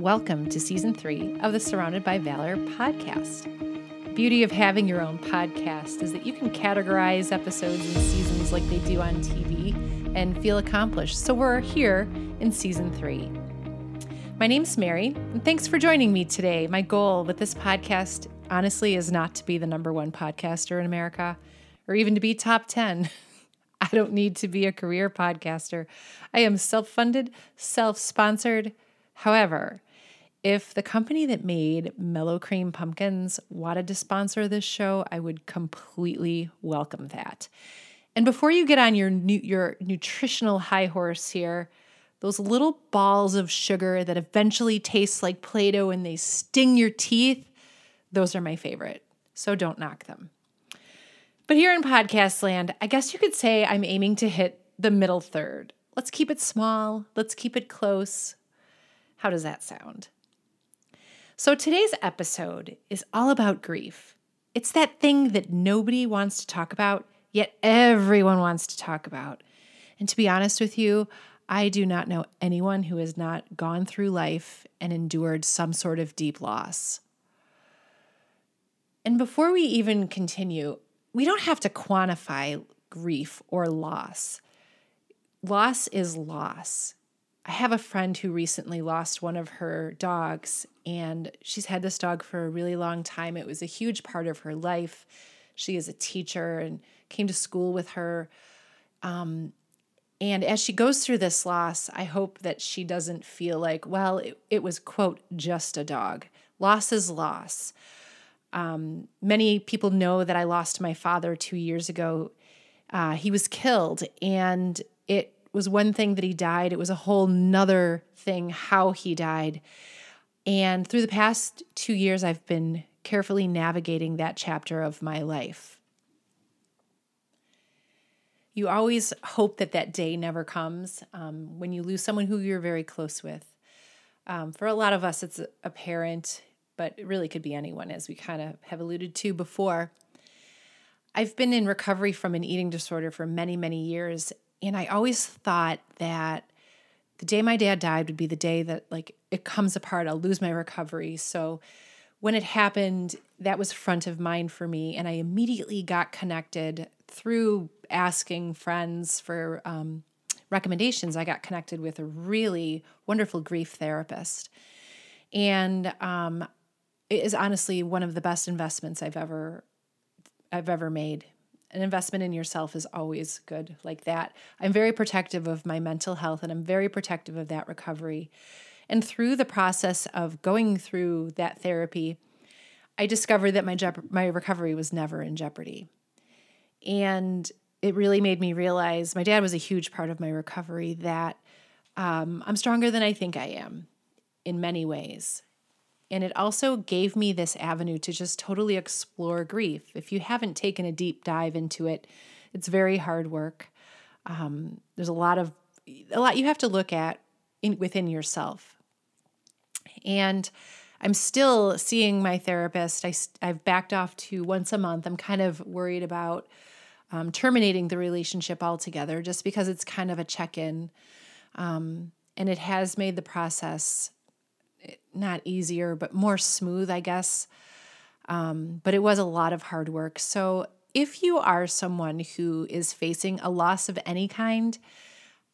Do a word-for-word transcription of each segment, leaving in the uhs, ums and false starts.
Welcome to Season three of the Surrounded by Valor podcast. The beauty of having your own podcast is that you can categorize episodes and seasons like they do on T V and feel accomplished. So we're here in Season three. My name's Mary, and thanks for joining me today. My goal with this podcast, honestly, is not to be the number one podcaster in America or even to be top ten. I don't need to be a career podcaster. I am self-funded, self-sponsored. However, if the company that made Mellow Cream Pumpkins wanted to sponsor this show, I would completely welcome that. And before you get on your nu- your nutritional high horse here, those little balls of sugar that eventually taste like Play-Doh and they sting your teeth, those are my favorite. So don't knock them. But here in podcast land, I guess you could say I'm aiming to hit the middle third. Let's keep it small. Let's keep it close. How does that sound? So today's episode is all about grief. It's that thing that nobody wants to talk about, yet everyone wants to talk about. And to be honest with you, I do not know anyone who has not gone through life and endured some sort of deep loss. And before we even continue, we don't have to quantify grief or loss. Loss is loss. I have a friend who recently lost one of her dogs, and she's had this dog for a really long time. It was a huge part of her life. She is a teacher and came to school with her. Um, and as she goes through this loss, I hope that she doesn't feel like, well, it, it was, quote, just a dog. Loss is loss. Um, many people know that I lost my father two years ago. Uh, he was killed, and it was one thing that he died. It was a whole nother thing how he died. And through the past two years, I've been carefully navigating that chapter of my life. You always hope that that day never comes um, when you lose someone who you're very close with. Um, for a lot of us, it's a parent, but it really could be anyone, as we kind of have alluded to before. I've been in recovery from an eating disorder for many, many years, and I always thought that the day my dad died would be the day that, like, it comes apart, I'll lose my recovery. So when it happened, that was front of mind for me, and I immediately got connected through asking friends for um, recommendations. I got connected with a really wonderful grief therapist, and um it is honestly one of the best investments I've ever, I've ever made. An investment in yourself is always good like that. I'm very protective of my mental health, and I'm very protective of that recovery. And through the process of going through that therapy, I discovered that my je- my recovery was never in jeopardy. And it really made me realize, my dad was a huge part of my recovery, that um, I'm stronger than I think I am in many ways. And it also gave me this avenue to just totally explore grief. If you haven't taken a deep dive into it, it's very hard work. Um, there's a lot of a lot you have to look at in, within yourself. And I'm still seeing my therapist. I, I've backed off to once a month. I'm kind of worried about um, terminating the relationship altogether, just because it's kind of a check-in. Um, and it has made the process not easier, but more smooth, I guess. Um, but it was a lot of hard work. So if you are someone who is facing a loss of any kind,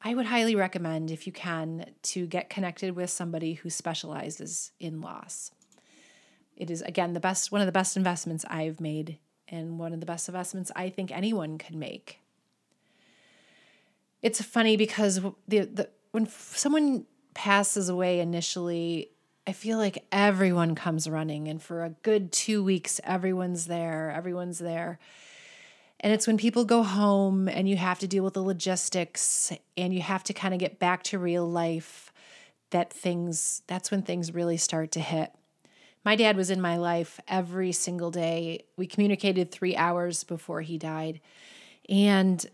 I would highly recommend, if you can, to get connected with somebody who specializes in loss. It is, again, the best, one of the best investments I've made, and one of the best investments I think anyone could make. It's funny because the, the when someone passes away initially, I feel like everyone comes running, and for a good two weeks, everyone's there, everyone's there. And it's when people go home and you have to deal with the logistics and you have to kind of get back to real life that things, that's when things really start to hit. My dad was in my life every single day. We communicated three hours before he died. And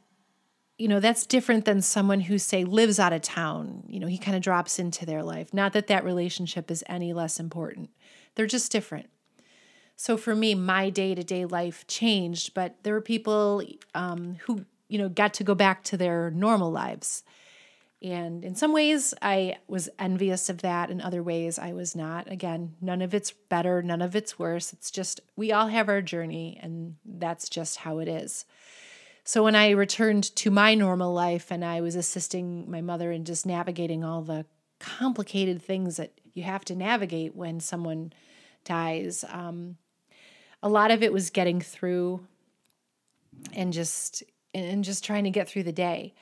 you know, that's different than someone who, say, lives out of town. You know, he kind of drops into their life. Not that that relationship is any less important. They're just different. So for me, my day-to-day life changed, but there were people um, who, you know, got to go back to their normal lives. And in some ways, I was envious of that. In other ways, I was not. Again, none of it's better, none of it's worse. It's just, we all have our journey, and that's just how it is. So when I returned to my normal life and I was assisting my mother in just navigating all the complicated things that you have to navigate when someone dies, um, a lot of it was getting through and just and just trying to get through the day.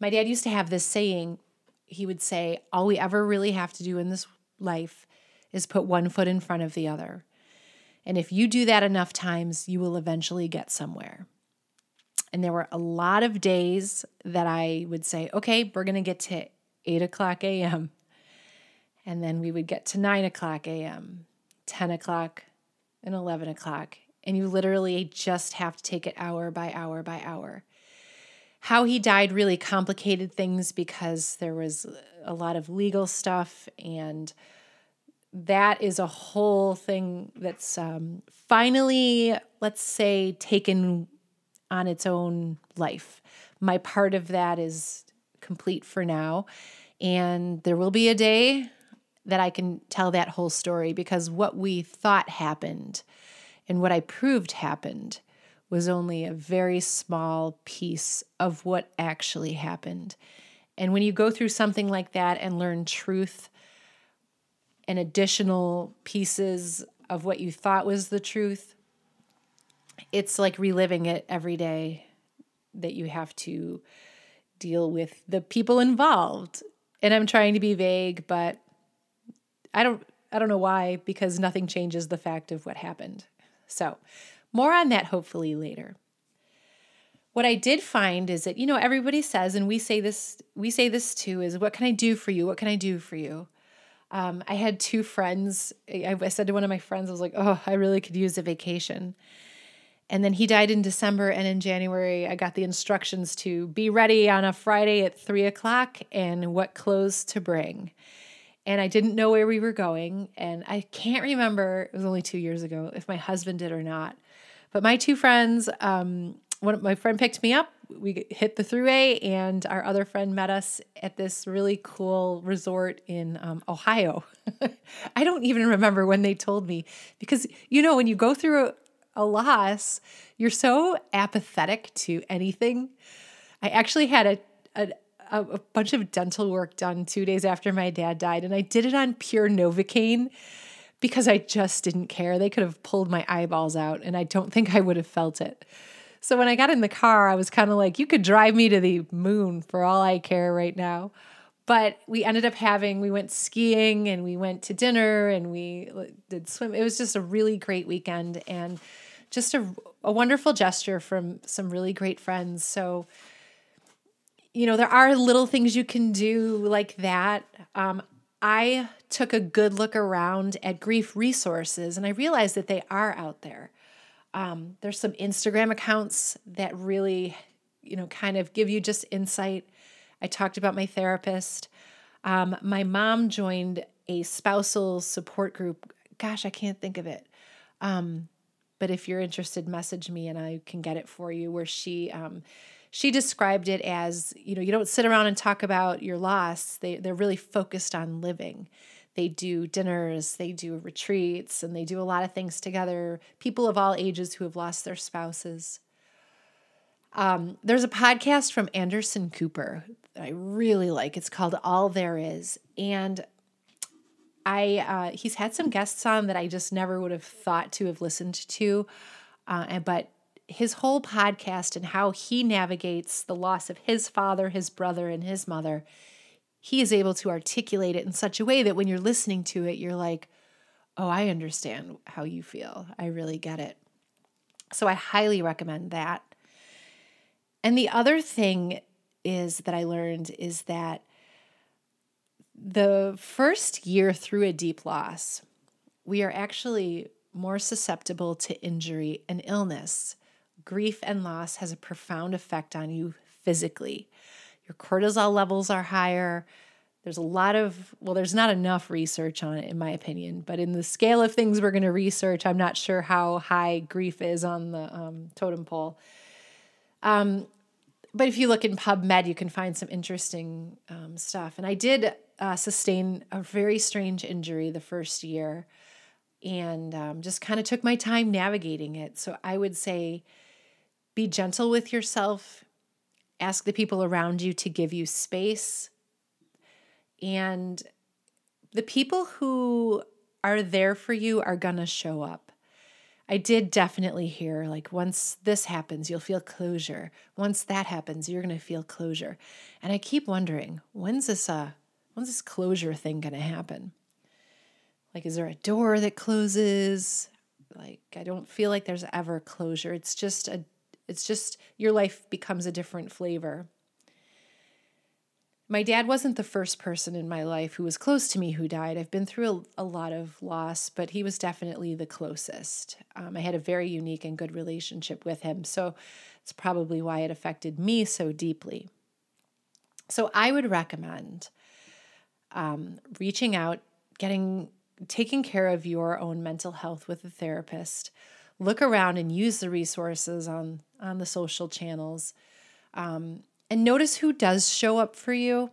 My dad used to have this saying. He would say, all we ever really have to do in this life is put one foot in front of the other. And if you do that enough times, you will eventually get somewhere. And there were a lot of days that I would say, okay, we're going to get to eight o'clock a.m. And then we would get to nine o'clock a.m., ten o'clock, and eleven o'clock. And you literally just have to take it hour by hour by hour. How he died really complicated things because there was a lot of legal stuff, and that is a whole thing that's um, finally, let's say, taken on its own life. My part of that is complete for now, and there will be a day that I can tell that whole story, because what we thought happened and what I proved happened was only a very small piece of what actually happened. And when you go through something like that and learn truth and additional pieces of what you thought was the truth, it's like reliving it every day that you have to deal with the people involved. And I'm trying to be vague, but I don't I don't know why, because nothing changes the fact of what happened. So more on that hopefully later. What I did find is that, you know, everybody says, and we say this, we say this too, is what can I do for you? What can I do for you? Um, I had two friends. I, I said to one of my friends, I was like, oh, I really could use a vacation. And then he died in December, and in January, I got the instructions to be ready on a Friday at three o'clock and what clothes to bring. And I didn't know where we were going. And I can't remember, it was only two years ago, if my husband did or not. But my two friends, um, one, my friend picked me up, we hit the thruway, and our other friend met us at this really cool resort in um, Ohio. I don't even remember when they told me, because, you know, when you go through a, a loss, you're so apathetic to anything. I actually had a, a a bunch of dental work done two days after my dad died. And I did it on pure Novocaine because I just didn't care. They could have pulled my eyeballs out and I don't think I would have felt it. So when I got in the car, I was kind of like, you could drive me to the moon for all I care right now. But we ended up having, we went skiing and we went to dinner and we did swim. It was just a really great weekend and just a, a wonderful gesture from some really great friends. So you know, there are little things you can do like that. Um, I took a good look around at grief resources, and I realized that they are out there. Um, there's some Instagram accounts that really, you know, kind of give you just insight. I talked about my therapist. Um, my mom joined a spousal support group. Gosh, I can't think of it. Um, but if you're interested, message me, and I can get it for you, where she... Um, She described it as, you know, you don't sit around and talk about your loss. They, they're really focused on living. They do dinners, they do retreats, and they do a lot of things together. People of all ages who have lost their spouses. Um, there's a podcast from Anderson Cooper that I really like. It's called All There Is. And I uh, he's had some guests on that I just never would have thought to have listened to. Uh, but his whole podcast and how he navigates the loss of his father, his brother, and his mother, he is able to articulate it in such a way that when you're listening to it, you're like, oh, I understand how you feel. I really get it. So I highly recommend that. And the other thing is that I learned is that the first year through a deep loss, we are actually more susceptible to injury and illness. Grief and loss has a profound effect on you physically. Your cortisol levels are higher. There's a lot of, well, there's not enough research on it, in my opinion, but in the scale of things we're going to research, I'm not sure how high grief is on the um, totem pole. Um, But if you look in PubMed, you can find some interesting um, stuff. And I did uh, sustain a very strange injury the first year and um, just kind of took my time navigating it. So I would say be gentle with yourself. Ask the people around you to give you space. And the people who are there for you are going to show up. I did definitely hear, like, once this happens, you'll feel closure. Once that happens, you're going to feel closure. And I keep wondering, when's this uh, when's this closure thing going to happen? Like, is there a door that closes? Like, I don't feel like there's ever closure. It's just a, it's just your life becomes a different flavor. My dad wasn't the first person in my life who was close to me who died. I've been through a, a lot of loss, but he was definitely the closest. Um, I had a very unique and good relationship with him, so it's probably why it affected me so deeply. So I would recommend um, reaching out, getting taking care of your own mental health with a therapist. Look around and use the resources on, on the social channels. Um, And notice who does show up for you,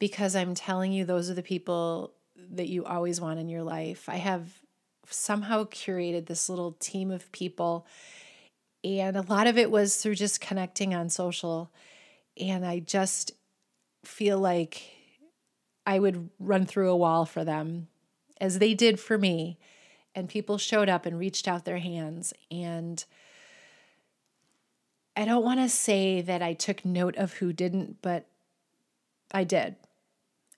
because I'm telling you, those are the people that you always want in your life. I have somehow curated this little team of people, and a lot of it was through just connecting on social. And I just feel like I would run through a wall for them, as they did for me. And people showed up and reached out their hands, and I don't want to say that I took note of who didn't, but I did.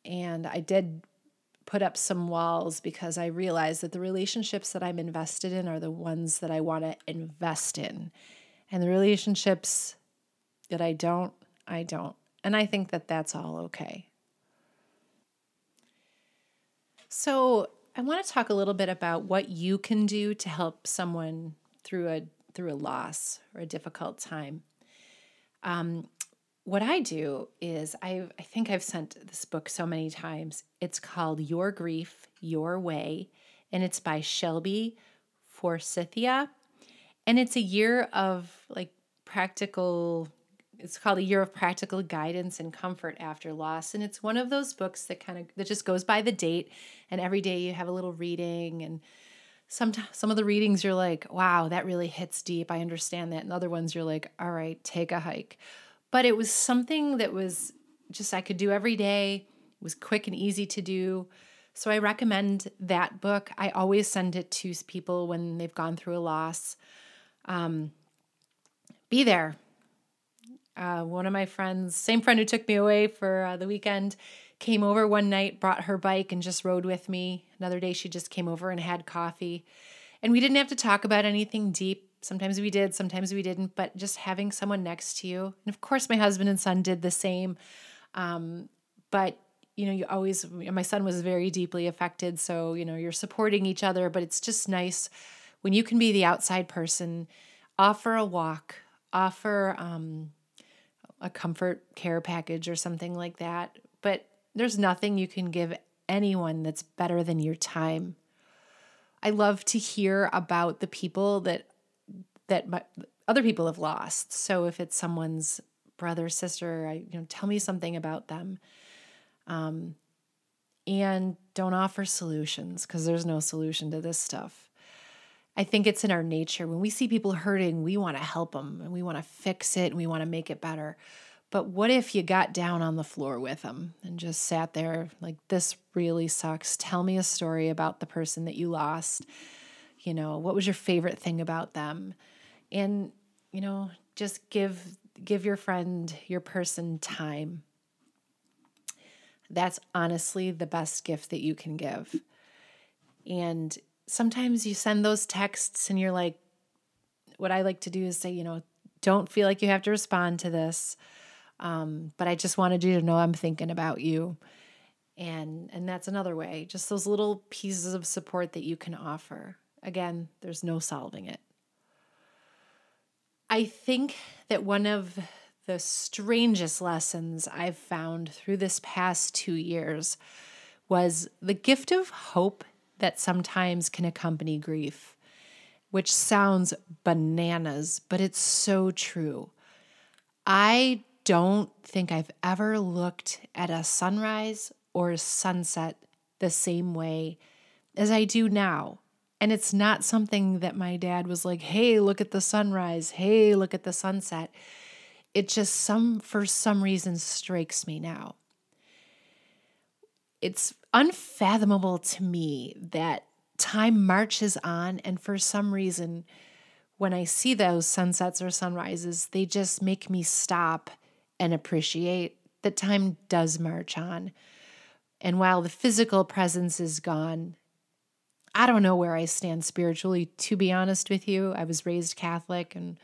And I did put up some walls because I realized that the relationships that I'm invested in are the ones that I want to invest in. And the relationships that I don't, I don't. And I think that that's all okay. So I want to talk a little bit about what you can do to help someone through a through a loss or a difficult time. Um, what I do is, I I think I've sent this book so many times. It's called Your Grief, Your Way, and it's by Shelby Forsythia. And it's a year of like practical, it's called A Year of Practical Guidance and Comfort After Loss. And it's one of those books that kind of, that just goes by the date, and every day you have a little reading, and Some, some of the readings you're like, wow, that really hits deep. I understand that. And other ones you're like, all right, take a hike. But it was something that was just I could do every day. It was quick and easy to do. So I recommend that book. I always send it to people when they've gone through a loss. Um, be there. Uh, one of my friends, same friend who took me away for uh, the weekend, came over one night, brought her bike, and just rode with me. Another day she just came over and had coffee. And we didn't have to talk about anything deep. Sometimes we did, sometimes we didn't, but just having someone next to you. And of course my husband and son did the same. Um, but, you know, you always, my son was very deeply affected, so, you know, you're supporting each other, but it's just nice when you can be the outside person, offer a walk, offer um, a comfort care package or something like that. But there's nothing you can give anyone that's better than your time. I love to hear about the people that that my, other people have lost. So if it's someone's brother, sister, I, you know, tell me something about them. Um, and don't offer solutions, because there's no solution to this stuff. I think it's in our nature. When we see people hurting, we want to help them, and we want to fix it, and we want to make it better. But what if you got down on the floor with them and just sat there like, this really sucks. Tell me a story about the person that you lost. You know, what was your favorite thing about them? And, you know, just give give your friend, your person, time. That's honestly the best gift that you can give. And sometimes you send those texts and you're like, what I like to do is say, you know, don't feel like you have to respond to this. Um, but I just wanted you to know I'm thinking about you. And and that's another way, just those little pieces of support that you can offer. Again, there's no solving it. I think that one of the strangest lessons I've found through this past two years was the gift of hope that sometimes can accompany grief, which sounds bananas, but it's so true. I don't think I've ever looked at a sunrise or a sunset the same way as I do now. And it's not something that my dad was like, hey, look at the sunrise. Hey, look at the sunset. It just some for some reason strikes me now. It's unfathomable to me that time marches on, and for some reason, when I see those sunsets or sunrises, they just make me stop and appreciate that time does march on. And while the physical presence is gone, I don't know where I stand spiritually, to be honest with you. I was raised Catholic, and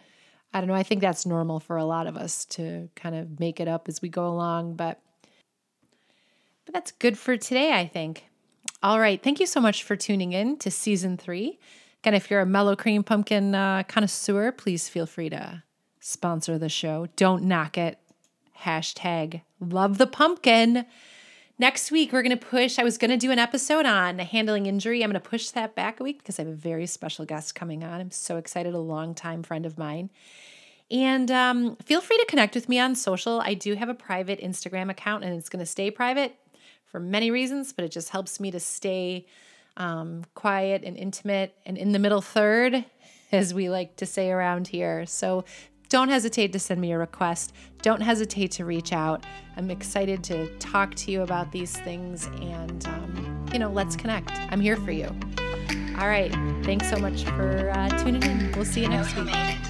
I don't know, I think that's normal for a lot of us to kind of make it up as we go along, but, but that's good for today, I think. All right, thank you so much for tuning in to Season three. Again, if you're a Mellow Cream Pumpkin uh, connoisseur, please feel free to sponsor the show. Don't knock it. Hashtag love the pumpkin. Next week, we're going to push, I was going to do an episode on handling injury. I'm going to push that back a week because I have a very special guest coming on. I'm so excited, a longtime friend of mine. And um, feel free to connect with me on social. I do have a private Instagram account, and it's going to stay private for many reasons, but it just helps me to stay um, quiet and intimate and in the middle third, as we like to say around here. So don't hesitate to send me a request. Don't hesitate to reach out. I'm excited to talk to you about these things, and, um, you know, let's connect. I'm here for you. All right. Thanks so much for uh, tuning in. We'll see you next week.